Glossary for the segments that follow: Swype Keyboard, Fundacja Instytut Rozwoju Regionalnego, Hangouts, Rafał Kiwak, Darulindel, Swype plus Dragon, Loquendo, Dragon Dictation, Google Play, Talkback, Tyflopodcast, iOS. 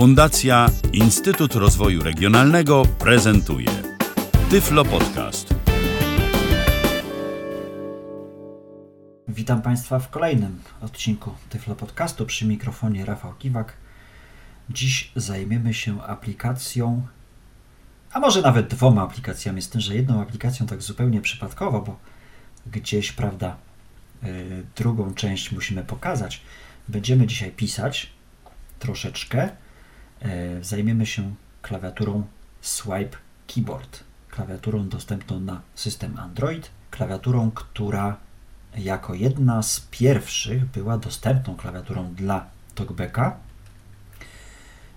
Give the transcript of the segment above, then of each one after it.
Fundacja Instytut Rozwoju Regionalnego prezentuje Tyflopodcast. Witam Państwa w kolejnym odcinku Tyflopodcastu. Przy mikrofonie Rafał Kiwak. Dziś zajmiemy się aplikacją, a może nawet dwoma aplikacjami, z tym, że jedną aplikacją tak zupełnie przypadkowo, bo gdzieś, prawda, drugą część musimy pokazać. Będziemy dzisiaj pisać troszeczkę. Zajmiemy się klawiaturą Swype Keyboard, klawiaturą dostępną na system Android, klawiaturą, która jako jedna z pierwszych była dostępną klawiaturą dla Talkbacka.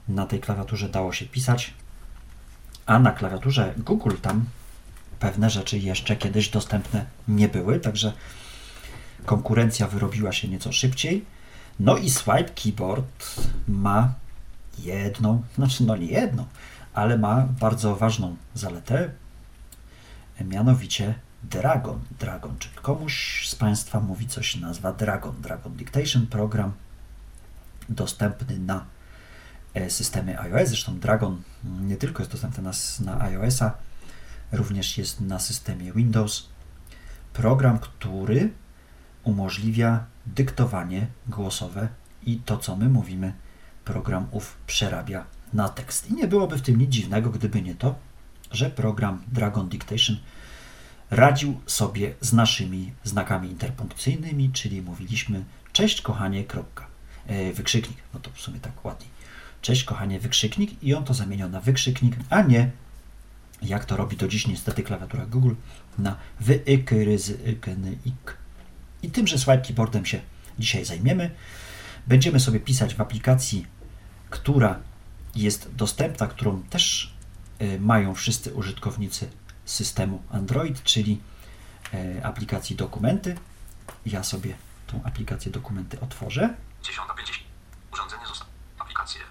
Na tej klawiaturze dało się pisać, a na klawiaturze Google tam pewne rzeczy jeszcze kiedyś dostępne nie były, także konkurencja wyrobiła się nieco szybciej. No i Swype Keyboard ma ale ma bardzo ważną zaletę, mianowicie Dragon. Czy komuś z Państwa mówi coś nazwa Dragon Dictation, program dostępny na systemy iOS. Zresztą Dragon nie tylko jest dostępny na iOS-a, również jest na systemie Windows. Program, który umożliwia dyktowanie głosowe i to, co my mówimy, program ów przerabia na tekst. I nie byłoby w tym nic dziwnego, gdyby nie to, że program Dragon Dictation radził sobie z naszymi znakami interpunkcyjnymi, czyli mówiliśmy cześć kochanie, kropka, wykrzyknik, no to w sumie tak ładniej, cześć kochanie, wykrzyknik, i on to zamienił na wykrzyknik, a nie, jak to robi do dziś niestety klawiatura Google, na wykryzyk. I tymże Swype Keyboardem się dzisiaj zajmiemy. Będziemy sobie pisać w aplikacji, która jest dostępna, którą też mają wszyscy użytkownicy systemu Android, czyli aplikacji Dokumenty. Ja sobie tą aplikację Dokumenty otworzę. 10:50. Urządzenie zostało. Aplikacje.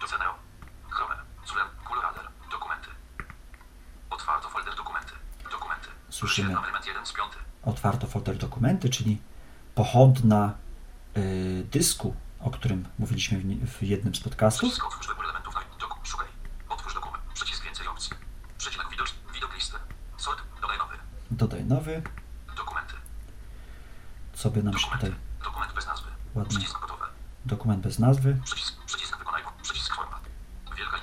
Doceneo. Chrome. Zulem. Colorado. Dokumenty. Otwarto folder Dokumenty. Dokumenty. Słyszymy. Otwarto folder Dokumenty, czyli pochodna dysku, o którym mówiliśmy w jednym z podcastów. Otwórz wybór elementów. Szukaj. Otwórz dokument. Przycisk więcej opcji. Przecinek widok listy. Sort. Dodaj nowy. Dodaj nowy. Dokumenty. Co by nam dokumenty. Się tutaj... Dokument bez nazwy. Ładnie. Przycisk gotowy. Dokument bez nazwy. Przycisk wykonaj. Przycisk format. Wielka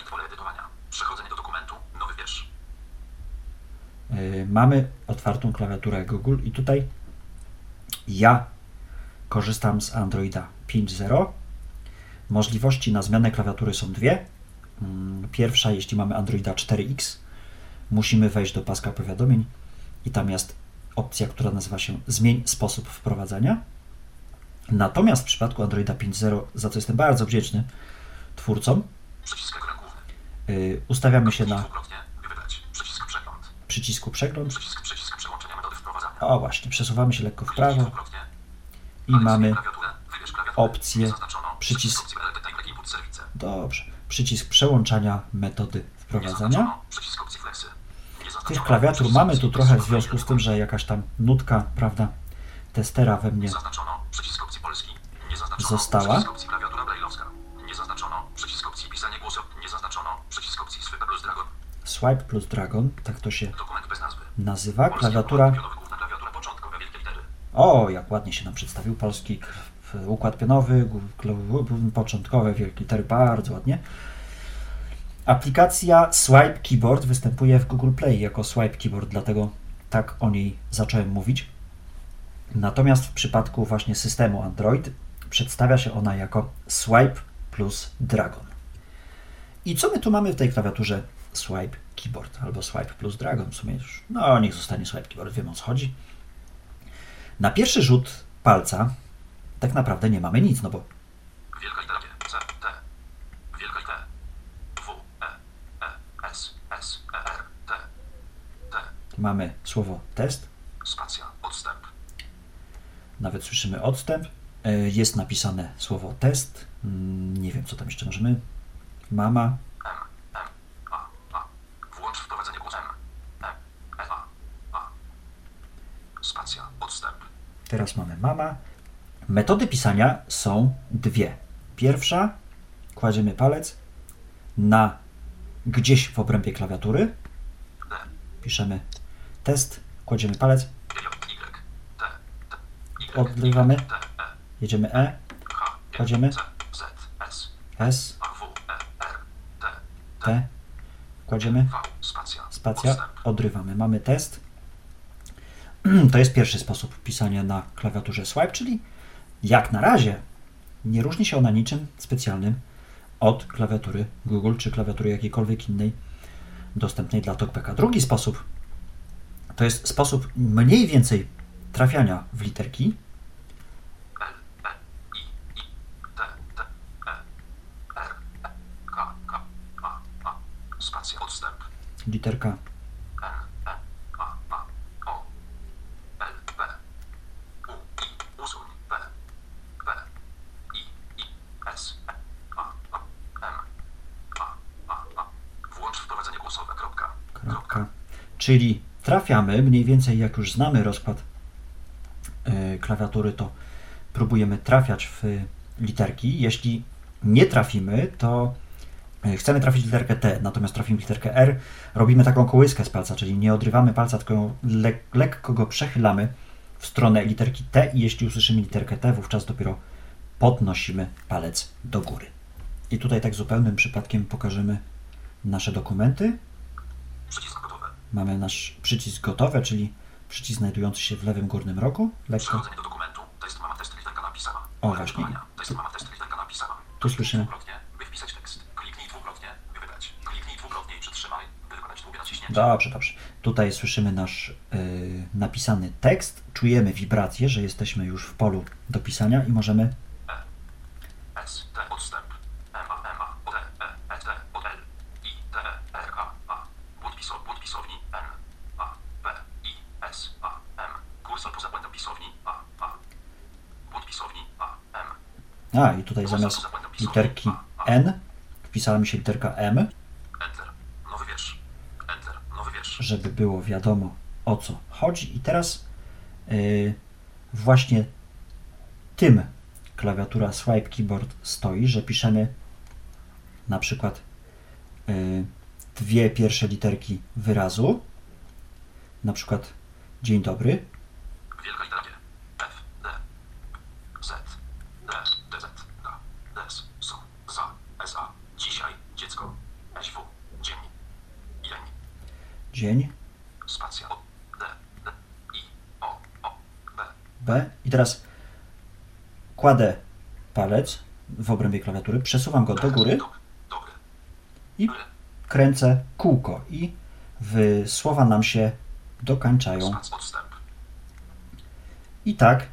i pole edytowania. Przechodzenie do dokumentu. Nowy wiersz. Mamy otwartą klawiaturę Google i tutaj ja korzystam z Androida 5.0. Możliwości na zmianę klawiatury są dwie. Pierwsza, jeśli mamy Androida 4X, musimy wejść do paska powiadomień i tam jest opcja, która nazywa się zmień sposób wprowadzania. Natomiast w przypadku Androida 5.0, za co jestem bardzo wdzięczny twórcom, ustawiamy się na przycisku przegląd. Przycisk przełączenia metody wprowadzania. O właśnie, przesuwamy się lekko w prawo i mamy opcję przycisk. Dobrze. Przycisk przełączania metody wprowadzania. Tych klawiatur mamy tu trochę w związku z tym, że jakaś tam nutka, prawda, testera we mnie została. Swype plus Dragon, tak to się nazywa. Klawiatura. O, jak ładnie się nam przedstawił polski układ pionowy, początkowe, wielkie litery, bardzo ładnie. Aplikacja Swype Keyboard występuje w Google Play jako Swype Keyboard, dlatego tak o niej zacząłem mówić. Natomiast w przypadku właśnie systemu Android przedstawia się ona jako Swype plus Dragon. I co my tu mamy w tej klawiaturze Swype Keyboard albo Swype plus Dragon? W sumie już, no niech zostanie Swype Keyboard, wiem o co chodzi. Na pierwszy rzut palca tak naprawdę nie mamy nic, no bo wielka litera G, C, T, wielka litera W, E, S, S, E, R, T, T. Mamy słowo test. Spacja, odstęp. Nawet słyszymy odstęp. Jest napisane słowo test. Nie wiem, co tam jeszcze możemy. Mama. M, A. Włącz wprowadzenie głosu. M, E, A. Spacja, odstęp. Teraz mamy mama. Metody pisania są dwie. Pierwsza, kładziemy palec na gdzieś w obrębie klawiatury, piszemy test, kładziemy palec, odlewamy, jedziemy E, kładziemy S, T, kładziemy spacja, odrywamy. Mamy test. To jest pierwszy sposób pisania na klawiaturze Swype, czyli jak na razie nie różni się ona niczym specjalnym od klawiatury Google czy klawiatury jakiejkolwiek innej dostępnej dla Talkbacka. Drugi sposób to jest sposób mniej więcej trafiania w literki. Literka czyli trafiamy, mniej więcej jak już znamy rozkład klawiatury, to próbujemy trafiać w literki. Jeśli nie trafimy, to chcemy trafić literkę T, natomiast trafimy literkę R, robimy taką kołyskę z palca, czyli nie odrywamy palca, tylko lekko go przechylamy w stronę literki T i jeśli usłyszymy literkę T, wówczas dopiero podnosimy palec do góry. I tutaj tak zupełnym przypadkiem pokażemy nasze dokumenty. Mamy nasz przycisk gotowy, czyli przycisk znajdujący się w lewym górnym rogu. Przechodzenie do dokumentu. Test mama test literka napisana. O, właśnie. Test mama test literka napisana. Tu słyszymy. By wpisać tekst. Kliknij dwukrotnie, by wybrać. Kliknij dwukrotnie i przytrzymaj, by wykonać długie naciśnięcie. Dobrze, dobrze. Tutaj słyszymy nasz napisany tekst. Czujemy wibrację, że jesteśmy już w polu do pisania i możemy i tutaj zamiast literki N wpisała mi się literka M, żeby było wiadomo, o co chodzi. I teraz właśnie tym klawiatura Swype Keyboard stoi, że piszemy na przykład dwie pierwsze literki wyrazu, na przykład dzień dobry, wielka litera G. Dzień. Spacja. B. I teraz kładę palec w obrębie klawiatury, przesuwam go do góry i kręcę kółko i słowa nam się dokańczają. I tak.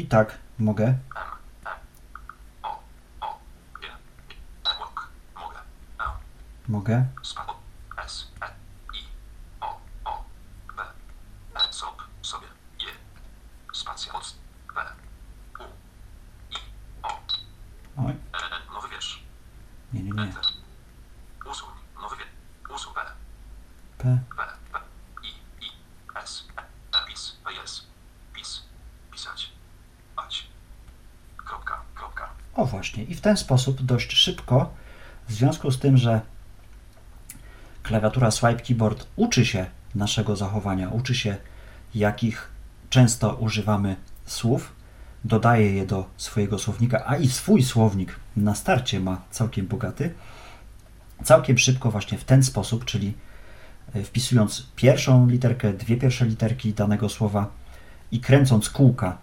I tak mogę i w ten sposób dość szybko, w związku z tym, że klawiatura Swype Keyboard uczy się naszego zachowania, uczy się, jakich często używamy słów, dodaje je do swojego słownika, a i swój słownik na starcie ma całkiem bogaty, całkiem szybko właśnie w ten sposób, czyli wpisując pierwszą literkę, dwie pierwsze literki danego słowa i kręcąc kółka,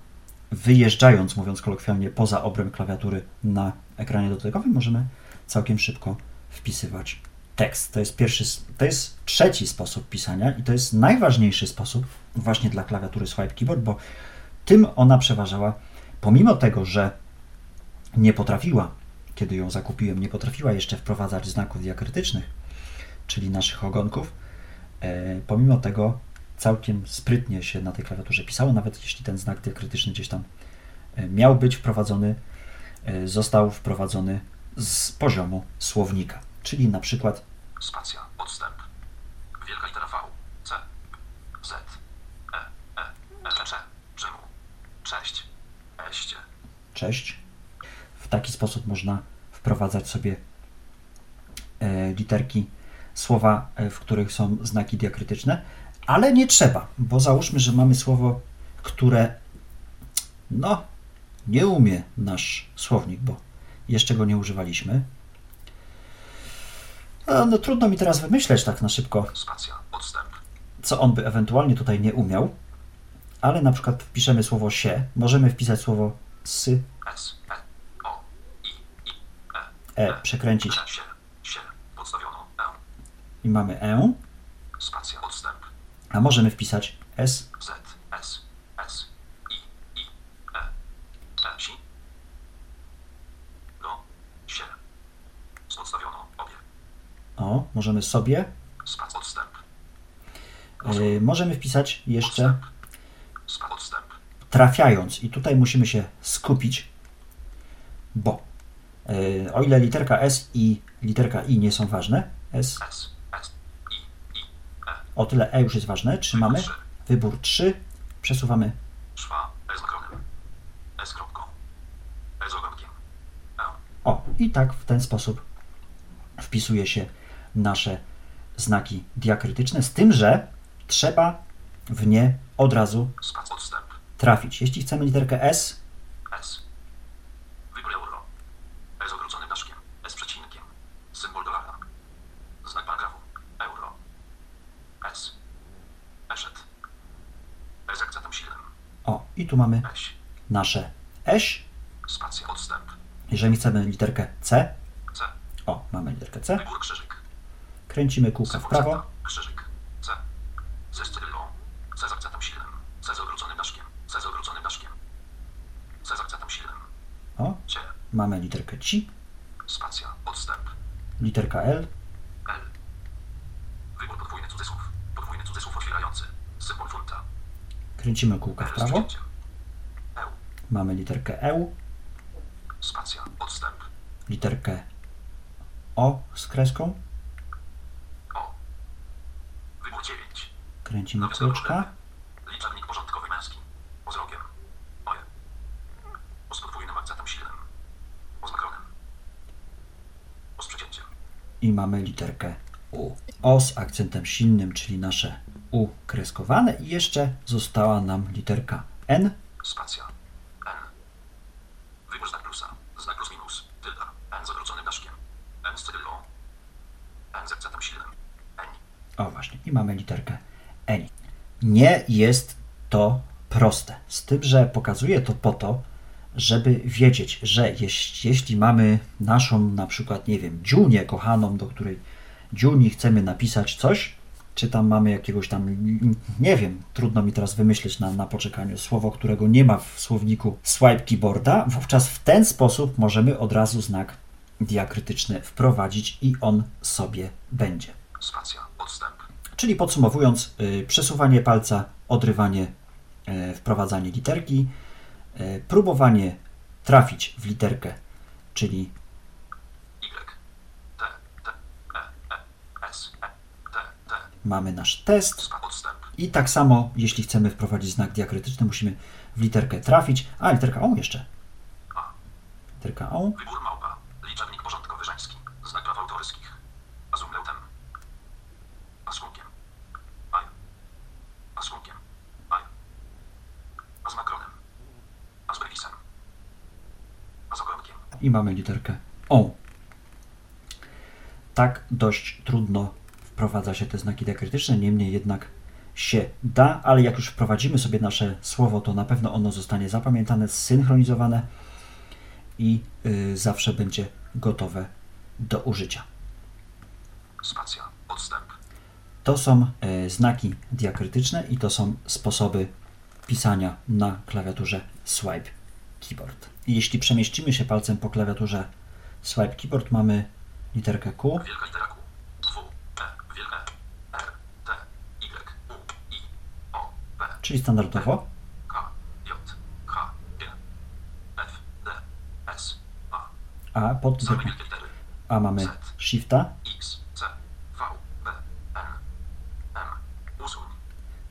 wyjeżdżając, mówiąc kolokwialnie, poza obręb klawiatury na ekranie dotykowym, możemy całkiem szybko wpisywać tekst. To jest trzeci sposób pisania i to jest najważniejszy sposób właśnie dla klawiatury Swype Keyboard, bo tym ona przeważała, pomimo tego, że nie potrafiła, kiedy ją zakupiłem, nie potrafiła jeszcze wprowadzać znaków diakrytycznych, czyli naszych ogonków, pomimo tego całkiem sprytnie się na tej klawiaturze pisało, nawet jeśli ten znak diakrytyczny gdzieś tam miał być wprowadzony, został wprowadzony z poziomu słownika, czyli na przykład spacja, odstęp, wielka litera V, C, Z, E, Czemu, cześć, eście. Cześć. W taki sposób można wprowadzać sobie literki, słowa, w których są znaki diakrytyczne, ale nie trzeba, bo załóżmy, że mamy słowo, które no nie umie nasz słownik, bo jeszcze go nie używaliśmy. No trudno mi teraz wymyśleć tak na szybko, co on by ewentualnie tutaj nie umiał, ale na przykład wpiszemy słowo się, możemy wpisać słowo sy, przekręcić i mamy e, a możemy wpisać s, o, możemy sobie, możemy wpisać jeszcze trafiając i tutaj musimy się skupić, bo o ile literka S i literka I nie są ważne, S, o tyle E już jest ważne, trzymamy wybór 3, przesuwamy o i tak w ten sposób wpisuje się nasze znaki diakrytyczne, z tym, że trzeba w nie od razu trafić. Jeśli chcemy literkę S, S odwróconym daszkiem, S przecinkiem, symbol dolara, znak paragrafu, euro, S, eszet, S akcentem silnym. O, i tu mamy nasze eś. Spacja, odstęp. Jeżeli chcemy literkę C, o, mamy literkę C. Kręcimy kółka w prawo. Krzyżyk. C. C z cytylą. C z akcentem silnym. C z odwróconym daszkiem. C z odwróconym daszkiem. C z akcentem silnym. O. C. Mamy literkę ci. Spacja. Odstęp. Literka L. L. Wybór podwójny cudzysłów. Podwójny cudzysłów otwierający. Symbol funta. Kręcimy kółka w prawo. L. Mamy literkę E. Spacja. Odstęp. Literkę O z kreską. O. Wybór 9. Kręcimy kółeczka. Liczebnik porządkowy męski. O z rogiem. Oje. O z podwójnym akcentem silnym. O z makronem. O z przecięciem. I mamy literkę U. O z akcentem silnym, czyli nasze U kreskowane. I jeszcze została nam literka N. Spacja. N. Wybór znak plusa. Znak plus minus. Tylda. N z odwróconym daszkiem. O właśnie, i mamy literkę Eni. Nie jest to proste, z tym, że pokazuję to po to, żeby wiedzieć, że jeśli mamy naszą na przykład, nie wiem, dziunię kochaną, do której dziuni chcemy napisać coś, czy tam mamy jakiegoś tam, nie wiem, trudno mi teraz wymyślić na poczekaniu słowo, którego nie ma w słowniku Swype Keyboarda, wówczas w ten sposób możemy od razu znak diakrytyczny wprowadzić i on sobie będzie. Spacja, odstęp. Czyli podsumowując, przesuwanie palca, odrywanie, wprowadzanie literki, próbowanie trafić w literkę, czyli mamy nasz test i tak samo, jeśli chcemy wprowadzić znak diakrytyczny, musimy w literkę trafić, a literka O jeszcze. Literka O. Liczebnik porządkowy żeński. Znak praw autorskich. A z umlautem. A z kółkiem. A. A z kółkiem. A. A z makronem. A z brewisem. A z ogłębkiem. I mamy literkę O. Tak dość trudno wprowadza się te znaki diakrytyczne, niemniej jednak się da, ale jak już wprowadzimy sobie nasze słowo, to na pewno ono zostanie zapamiętane, zsynchronizowane i zawsze będzie gotowe do użycia. Spacja, odstęp. To są znaki diakrytyczne i to są sposoby pisania na klawiaturze Swype Keyboard. I jeśli przemieścimy się palcem po klawiaturze Swype Keyboard, mamy literkę Q. Wielka litera Q. W, E, wielka R, T, Y, U, I, O, P. Czyli standardowo. K, J, H, G, F, D, S, A pod zapięciem. A mamy Shifta.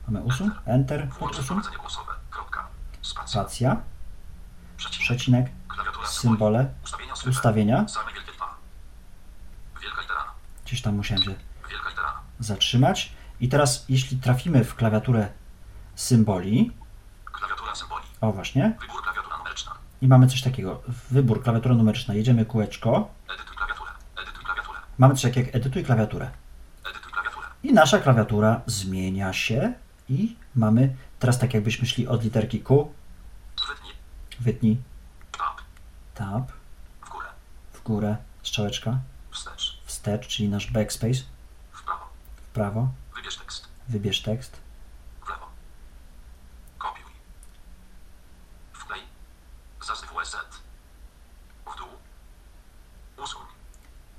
Mamy usuń. Enter. Pod usuń. Spacja. Przecinek. Symbole. Ustawienia. Gdzieś tam musiałem się zatrzymać. I teraz, jeśli trafimy w klawiaturę symboli. O, właśnie. I mamy coś takiego. Wybór, klawiatura numeryczna. Jedziemy kółeczko. Mamy coś takiego jak edytuj klawiaturę. I nasza klawiatura zmienia się. I mamy teraz tak jakbyśmy szli od literki Q. Wytnij. Tab. W górę. Strzałeczka. Wstecz, czyli nasz backspace. W prawo. Wybierz tekst.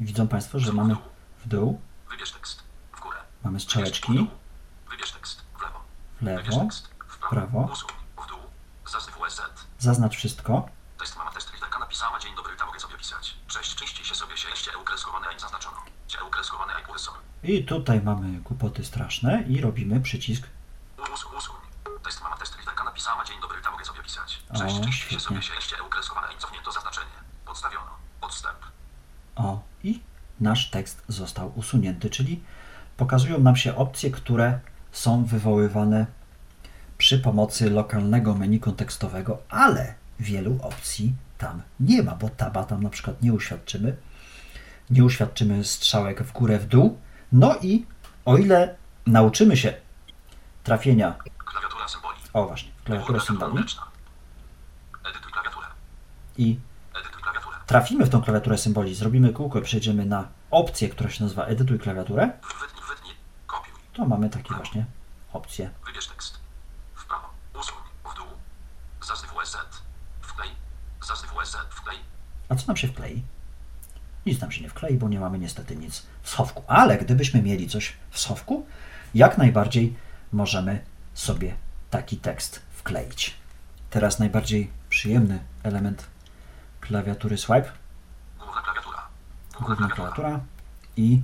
Widzą Państwo, że mamy w dół, wybierz tekst, w górę, mamy strzałeczki, wybierz tekst, w lewo, w prawo, w dół, zaznacz wszystko. Test, mama, test, literka napisana, dzień dobry, mogę sobie pisać. Cześć, czyści się sobie, sieście, ukreskowane, a nie zaznaczono. Cie, ukreskowane, a i kursor. I tutaj mamy głupoty straszne i robimy przycisk. Usuń, test, mama, test, literka napisana, dzień dobry, mogę sobie pisać. Cześć, czyści się sobie, sieście, ukreskowane, i cofnięto zaznaczenie. Podstawiono, odstęp. O, i nasz tekst został usunięty, czyli pokazują nam się opcje, które są wywoływane przy pomocy lokalnego menu kontekstowego, ale wielu opcji tam nie ma, bo taba tam na przykład nie uświadczymy. Nie uświadczymy strzałek w górę, w dół. No i o ile nauczymy się trafienia... Klawiatura symboli. O, właśnie, klawiatura symboli. Edytuj klawiaturę. I... Trafimy w tą klawiaturę symboli, zrobimy kółko i przejdziemy na opcję, która się nazywa edytuj klawiaturę. Wytnij, kopiuj. To mamy takie właśnie opcje. Wybierz tekst. W prawo, usuń, w dół, zazyw WZ, wklej. A co nam się wklei? Nic nam się nie wklei, bo nie mamy niestety nic w schowku. Ale gdybyśmy mieli coś w schowku, jak najbardziej możemy sobie taki tekst wkleić. Teraz najbardziej przyjemny element klawiatury Swype. Główna klawiatura. I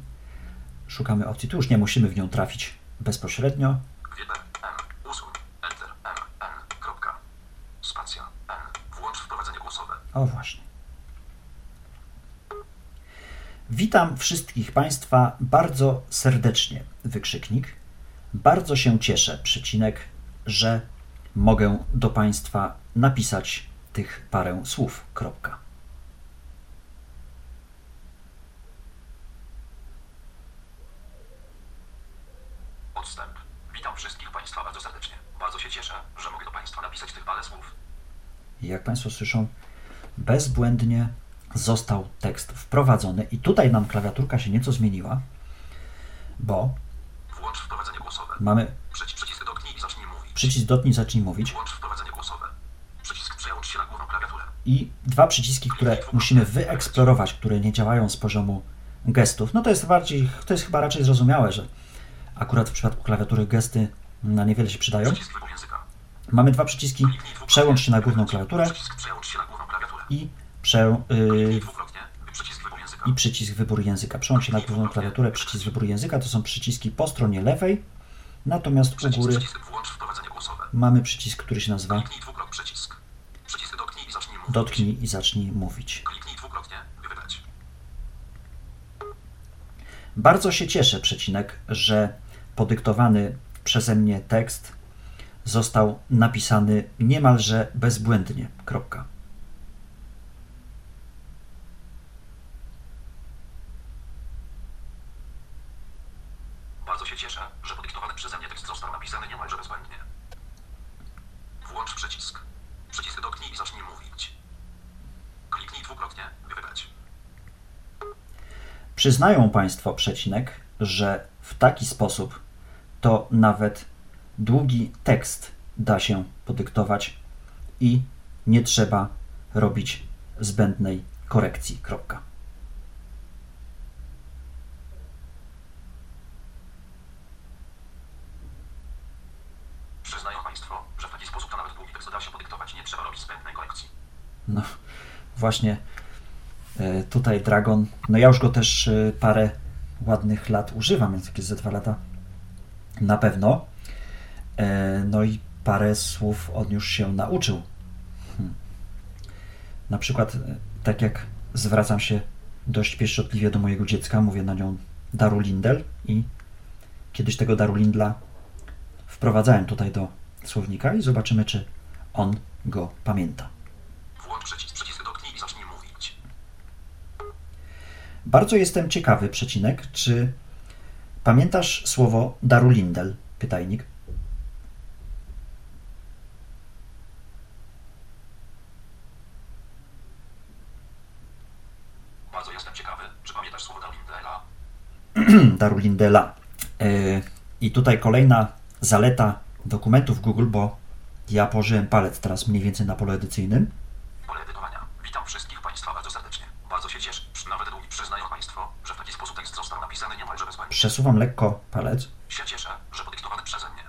szukamy opcji. Tu już nie musimy w nią trafić bezpośrednio. O, właśnie. Witam wszystkich Państwa bardzo serdecznie, wykrzyknik. Bardzo się cieszę, przecinek, że mogę do Państwa napisać tych parę słów, kropka. Odstęp. Witam wszystkich Państwa bardzo serdecznie. Bardzo się cieszę, że mogę do Państwa napisać tych parę słów. Jak Państwo słyszą, bezbłędnie został tekst wprowadzony i tutaj nam klawiaturka się nieco zmieniła, bo włącz wprowadzenie głosowe. Mamy przycisk dotknij i zacznij mówić. Przycisk dotknij, zacznij mówić. Włącz wprowadzenie głosowe. I dwa przyciski, które musimy wyeksplorować, które nie działają z poziomu gestów. No to jest bardziej, to jest chyba raczej zrozumiałe, że akurat w przypadku klawiatury gesty na niewiele się przydają. Mamy dwa przyciski, przełącz się na główną klawiaturę i przycisk wybór języka. Przełącz się na główną klawiaturę, przycisk wybór języka, to są przyciski po stronie lewej, natomiast u góry mamy przycisk, który się nazywa dotknij i zacznij mówić. Kliknij dwukrotnie, by wybrać. Bardzo się cieszę, przecinek, że podyktowany przeze mnie tekst został napisany niemalże bezbłędnie. Kropka. Bardzo się cieszę, że podyktowany przeze mnie tekst został napisany niemalże bezbłędnie. Włącz przycisk. Przycisk dotknij i zacznij mówić. Kliknij dwukrotnie, by wybrać. Przyznają Państwo, przecinek, że w taki sposób to nawet długi tekst da się podyktować i nie trzeba robić zbędnej korekcji. Kropka. Przyznają Państwo, że w taki sposób to nawet długi tekst da się podyktować i nie trzeba robić zbędnej korekcji. No, właśnie Tutaj Dragon, no ja już go też parę ładnych lat używam, więc jakieś ze 2 lata na pewno. No i parę słów on już się nauczył. Na przykład, tak jak zwracam się dość pieszczotliwie do mojego dziecka, mówię na nią Darulindel i kiedyś tego Darulindla wprowadzałem tutaj do słownika i zobaczymy, czy on go pamięta. Włącz przycisk dotknij i zacznij mówić. Bardzo jestem ciekawy, przecinek, czy pamiętasz słowo Darulindel? Pytajnik. Bardzo jestem ciekawy, czy pamiętasz słowo Darulindela? Darulindela. I tutaj kolejna zaleta dokumentów Google, bo ja położyłem palec teraz mniej więcej na polu edycyjnym. Pole edytowania. Witam wszystkich Państwa bardzo serdecznie. Bardzo się cieszę, nawet długi przyznają Państwo, że w taki sposób tekst został napisany niemalże bez błędu. Przesuwam lekko palec. Się cieszę, że podyktowany przeze mnie.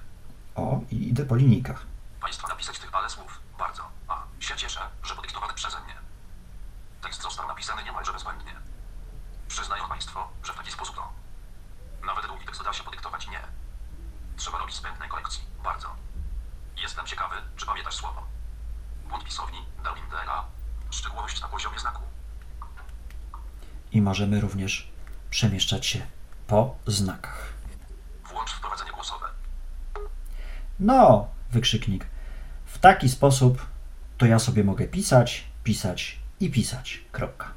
O, i idę po linijkach. Państwo napisać tych parę słów. Bardzo. A, się cieszę, że podyktowany przeze mnie. Tekst został napisany niemalże bezbłędnie. Przyznają Państwo, że w taki sposób to. Nawet długi tekst da się podyktować nie. Trzeba robić zbędne korekcji. Bardzo. Jestem ciekawy, czy pamiętasz słowo. Błąd pisowni, Darulindela. Szczegółowość na poziomie znaku. I możemy również przemieszczać się po znakach. Włącz wprowadzenie głosowe. No, wykrzyknik. W taki sposób to ja sobie mogę pisać, pisać i pisać. Kropka.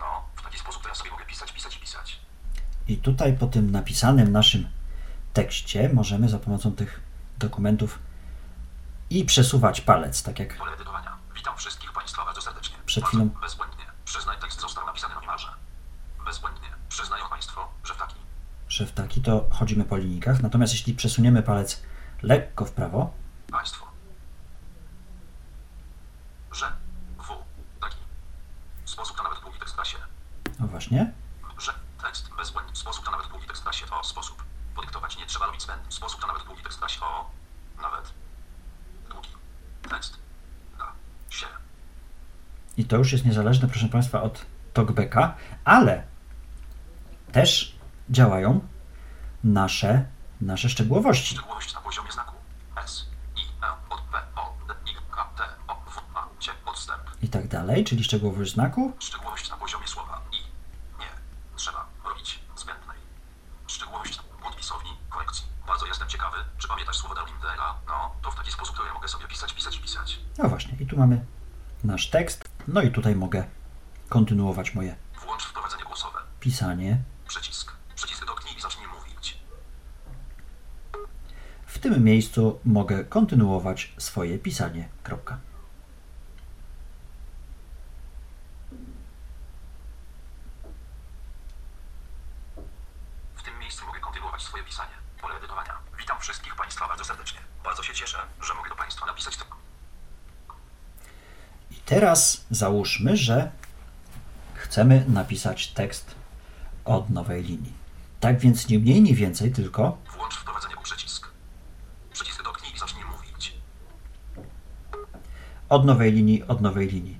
No, w taki sposób to ja sobie mogę pisać, pisać i pisać. I tutaj po tym napisanym naszym tekście możemy za pomocą tych dokumentów i przesuwać palec, tak jak... Pole edytowania. Witam wszystkich Państwa bardzo serdecznie. Przed chwilą... Bezbłędnie. Przyznaj, tekst został napisany na niemalże. Bezbłędnie. Przyznają Państwo, że w taki... to chodzimy po linijkach. Natomiast jeśli przesuniemy palec lekko w prawo... Państwo. Że. W. Taki. Sposób to nawet długi tekst da się. No właśnie. Że. Tekst bezbłędny. Sposób to nawet długi tekst da się. O. Sposób. Podyktować nie trzeba robić zbędny. Sposób to nawet długi tekst da się. O. Nawet. Długi. Tekst. Da. Się. I to już jest niezależne, proszę Państwa, od Talkbacka, ale też działają nasze szczegółowości. Szczegółowość na poziomie znaku S, I, O, P, O, D, I, K, T, O, W, A, C, odstęp. I tak dalej, czyli szczegółowość znaku. Szczegółowość na poziomie słowa i nie trzeba robić zbędnej. Szczegółowość błąd pisowni, korekcji. Bardzo jestem ciekawy, czy pamiętasz słowo Darulindela? No, to w taki sposób to ja mogę sobie pisać, pisać i pisać. No właśnie, i tu mamy nasz tekst. No i tutaj mogę kontynuować moje... Włącz wprowadzenie głosowe. Pisanie. Przycisk. W tym miejscu mogę kontynuować swoje pisanie. Kropka. W tym miejscu mogę kontynuować swoje pisanie. Pole edytowania. Witam wszystkich Państwa bardzo serdecznie. Bardzo się cieszę, że mogę do Państwa napisać to. I teraz załóżmy, że chcemy napisać tekst od nowej linii. Tak więc nie mniej, nie więcej, tylko... Włącz wprowadzenie przycisk. Przycisk dotknij i zacznij mówić. Od nowej linii, od nowej linii.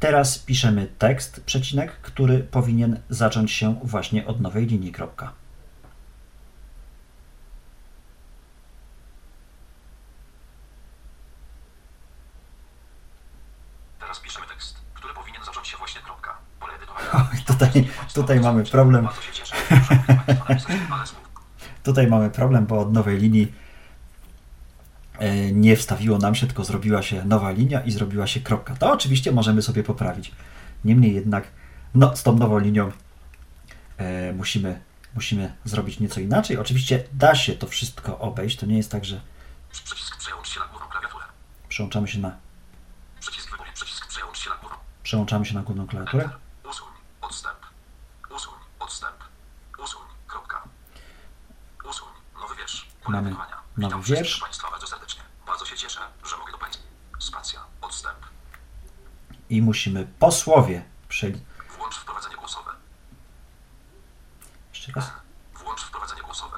Teraz piszemy tekst, przecinek, który powinien zacząć się właśnie od nowej linii, kropka. Teraz piszemy tekst, który powinien zacząć się właśnie, kropka. Pole edytowania. Tutaj mamy problem. Tutaj mamy problem, bo od nowej linii nie wstawiło nam się, tylko zrobiła się nowa linia i zrobiła się kropka. To oczywiście możemy sobie poprawić. Niemniej jednak no, z tą nową linią musimy zrobić nieco inaczej. Oczywiście da się to wszystko obejść. To nie jest tak, że... Przycisk przełącz się na główną klawiaturę. Przełączamy się na... Przycisk wyboru. Przycisk przełącz się na główną. Przełączamy się na główną klawiaturę. Usuń. Odstęp. Usuń. Odstęp. Usuń. Kropka. Usuń. Nowy wiersz. Mamy nowy wiersz. Państwa bardzo serdecznie. Bardzo się cieszę, że mogę do Państwa. Spacja. Odstęp. I musimy po słowie Włącz wprowadzenie głosowe. Jeszcze raz. Włącz wprowadzenie głosowe.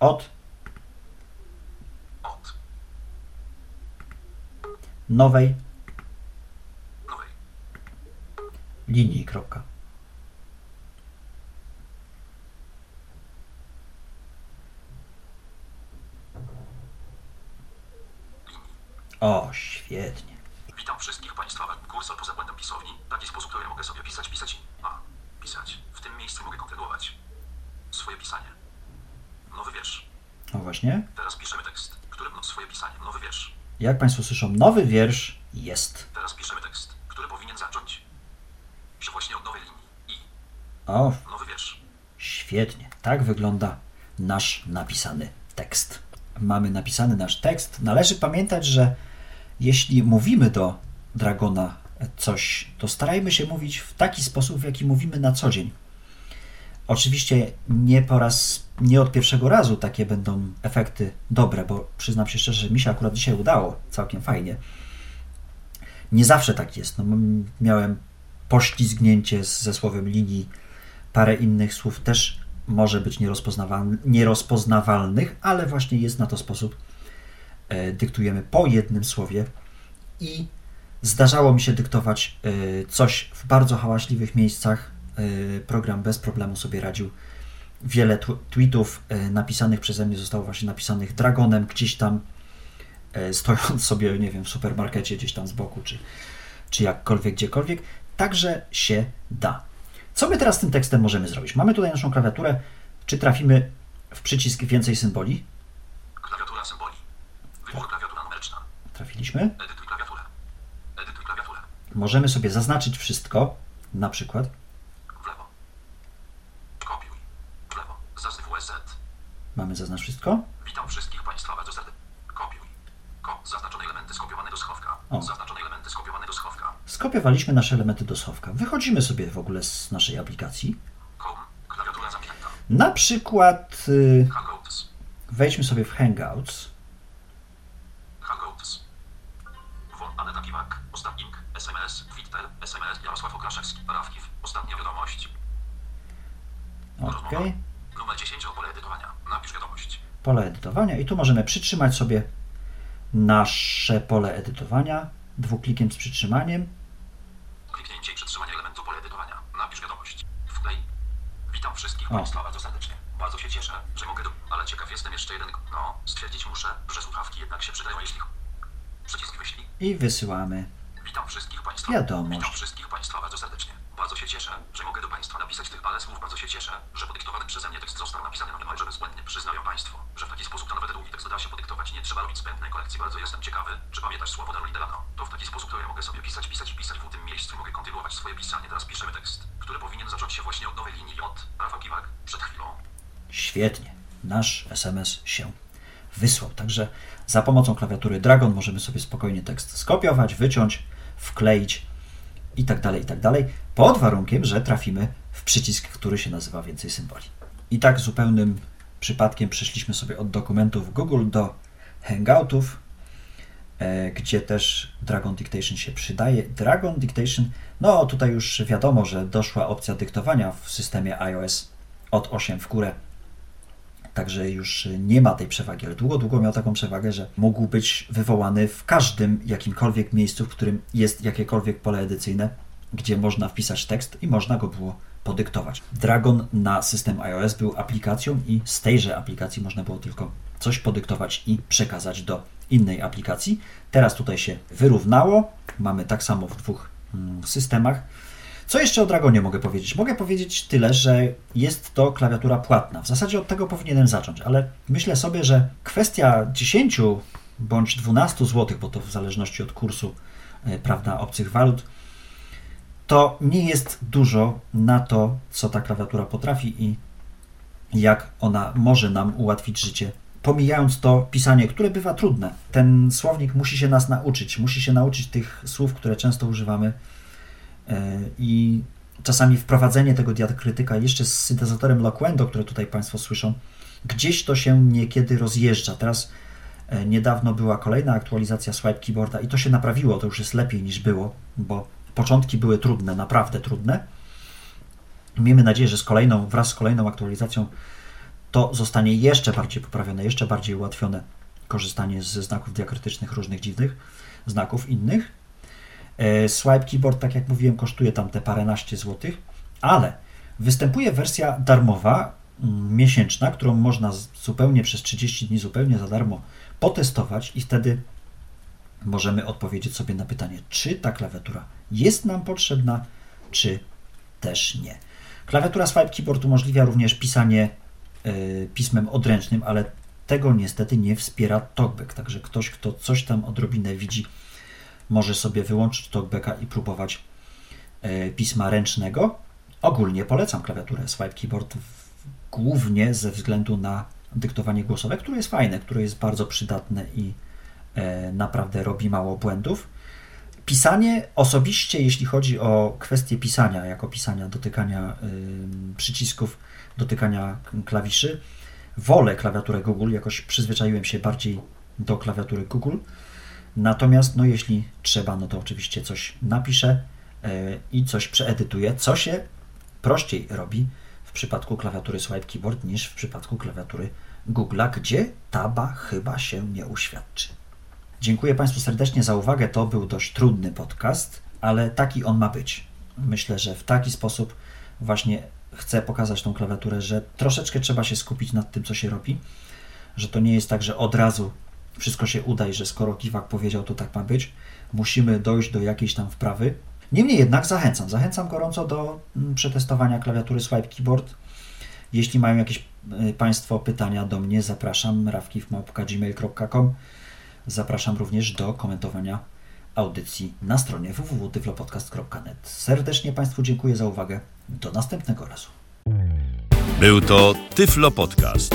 Od. nowej linii, kropka. O, świetnie. Witam wszystkich Państwa. Kursa poza błędem pisowni. Taki sposób, który mogę sobie pisać. A, pisać. W tym miejscu mogę kontynuować swoje pisanie. Nowy wiersz. No właśnie. Teraz piszemy tekst, który swoje pisanie. Nowy wiersz. Jak Państwo słyszą, nowy wiersz jest. Teraz piszemy tekst, który powinien zacząć się właśnie od nowej linii. I. O. Nowy wiersz. Świetnie. Tak wygląda nasz napisany tekst. Mamy napisany nasz tekst. Należy pamiętać, że jeśli mówimy do Dragona coś, to starajmy się mówić w taki sposób, w jaki mówimy na co dzień. Oczywiście nie od pierwszego razu takie będą efekty dobre, bo przyznam się szczerze, że mi się akurat dzisiaj udało całkiem fajnie. Nie zawsze tak jest. No, miałem poślizgnięcie ze słowem linii, parę innych słów też może być nierozpoznawalnych, ale właśnie jest na to sposób. Dyktujemy po jednym słowie i zdarzało mi się dyktować coś w bardzo hałaśliwych miejscach. Program bez problemu sobie radził. Wiele tweetów napisanych przeze mnie zostało właśnie napisanych Dragonem gdzieś tam, stojąc sobie, nie wiem, w supermarkecie gdzieś tam z boku, czy jakkolwiek, gdziekolwiek. Także się da. Co my teraz z tym tekstem możemy zrobić? Mamy tutaj naszą klawiaturę. Czy trafimy w przycisk więcej symboli? Klawiatura symboli. Wybór klawiatura numeryczna. Trafiliśmy. Edytuj klawiaturę. Edytuj klawiaturę. Możemy sobie zaznaczyć wszystko, na przykład. W lewo. Kopiuj. W lewo. Zaznaczył Z. Mamy zaznacz wszystko. Witam wszystkich Państwa bardzo serdecznie. Kopiuj. Zaznaczone elementy skopiowane do schowka. O. Zaznaczone elementy skopiowane do schowka. Skopiowaliśmy nasze elementy do schowka. Wychodzimy sobie w ogóle z naszej aplikacji. Klawiatura zamknięta. Na przykład Hangouts. Wejdźmy sobie w Hangouts. Okay. Numer 10 pole edytowania. Napisz wiadomość. Pole edytowania i tu możemy przytrzymać sobie nasze pole edytowania dwuklikiem z przytrzymaniem. Kliknięcie i przytrzymanie elementu pole edytowania. Napisz wiadomość. Wklej. Witam wszystkich Państwa bardzo serdecznie. Bardzo się cieszę, że mogę, ale ciekaw jestem jeszcze jeden. No, stwierdzić muszę, że słuchawki jednak się przydają, jeśli przycisk wyślij. I wysyłamy. Witam wszystkich Państwa. Wiadomość. Witam wszystkich Państwa bardzo serdecznie. Bardzo się cieszę, że mogę do Państwa napisać tych parę słów. Bardzo się cieszę, że podyktowany przeze mnie tekst został napisany na niemalże bezbłędnie. Przyznają Państwo, że w taki sposób to nawet długi tekst da się podyktować. Nie trzeba robić zbędnej korekcji. Bardzo jestem ciekawy, czy pamiętasz słowo na literano. To w taki sposób, to ja mogę sobie pisać. W tym miejscu mogę kontynuować swoje pisanie. Teraz piszemy tekst, który powinien zacząć się właśnie od nowej linii od Rafał Kiwak przed chwilą. Świetnie. Nasz SMS się wysłał. Także za pomocą klawiatury Dragon możemy sobie spokojnie tekst skopiować, wyciąć, wkleić i tak dalej, pod warunkiem, że trafimy w przycisk, który się nazywa więcej symboli. I tak zupełnym przypadkiem przeszliśmy sobie od dokumentów Google do Hangoutów, gdzie też Dragon Dictation się przydaje. Dragon Dictation, no tutaj już wiadomo, że doszła opcja dyktowania w systemie iOS od 8 w górę, także już nie ma tej przewagi, ale długo miał taką przewagę, że mógł być wywołany w każdym jakimkolwiek miejscu, w którym jest jakiekolwiek pole edycyjne, gdzie można wpisać tekst i można go było podyktować. Dragon na system iOS był aplikacją i z tejże aplikacji można było tylko coś podyktować i przekazać do innej aplikacji. Teraz tutaj się wyrównało, mamy tak samo w dwóch systemach. Co jeszcze o Dragonie mogę powiedzieć? Mogę powiedzieć tyle, że jest to klawiatura płatna. W zasadzie od tego powinienem zacząć, ale myślę sobie, że kwestia 10 bądź 12 zł, bo to w zależności od kursu, prawda, obcych walut, to nie jest dużo na to, co ta klawiatura potrafi i jak ona może nam ułatwić życie, pomijając to pisanie, które bywa trudne. Ten słownik musi się nas nauczyć, musi się nauczyć tych słów, które często używamy, i czasami wprowadzenie tego diakrytyka jeszcze z syntezatorem Loquendo, które tutaj Państwo słyszą, gdzieś to się niekiedy rozjeżdża. Teraz niedawno była kolejna aktualizacja Swype Keyboarda i to się naprawiło, to już jest lepiej niż było, bo początki były trudne, naprawdę trudne. Miejmy nadzieję, że wraz z kolejną aktualizacją to zostanie jeszcze bardziej poprawione, jeszcze bardziej ułatwione korzystanie ze znaków diakrytycznych, różnych dziwnych znaków innych. Swype Keyboard, tak jak mówiłem, kosztuje tam te paręnaście złotych, ale występuje wersja darmowa, miesięczna, którą można zupełnie przez 30 dni zupełnie za darmo potestować i wtedy możemy odpowiedzieć sobie na pytanie, czy ta klawiatura jest nam potrzebna, czy też nie. Klawiatura Swype Keyboard umożliwia również pisanie pismem odręcznym, ale tego niestety nie wspiera Talkback, także ktoś, kto coś tam odrobinę widzi, może sobie wyłączyć Talkbacka i próbować pisma ręcznego. Ogólnie polecam klawiaturę Swype Keyboard głównie ze względu na dyktowanie głosowe, które jest fajne, które jest bardzo przydatne i naprawdę robi mało błędów. Pisanie osobiście, jeśli chodzi o kwestie pisania, jako pisania, dotykania przycisków, dotykania klawiszy, wolę klawiaturę Google, jakoś przyzwyczaiłem się bardziej do klawiatury Google. Natomiast, no jeśli trzeba, no to oczywiście coś napiszę i coś przeedytuję, co się prościej robi w przypadku klawiatury Swype Keyboard niż w przypadku klawiatury Google'a, gdzie taba chyba się nie uświadczy. Dziękuję Państwu serdecznie za uwagę. To był dość trudny podcast, ale taki on ma być. Myślę, że w taki sposób właśnie chcę pokazać tą klawiaturę, że troszeczkę trzeba się skupić nad tym, co się robi, że to nie jest tak, że od razu wszystko się uda i że skoro Kiwak powiedział, to tak ma być. Musimy dojść do jakiejś tam wprawy. Niemniej jednak zachęcam gorąco do przetestowania klawiatury Swype Keyboard. Jeśli mają jakieś Państwo pytania do mnie, zapraszam rafkiw@gmail.com. Zapraszam również do komentowania audycji na stronie www.tyflopodcast.net. Serdecznie Państwu dziękuję za uwagę. Do następnego razu. Był to Tyflopodcast.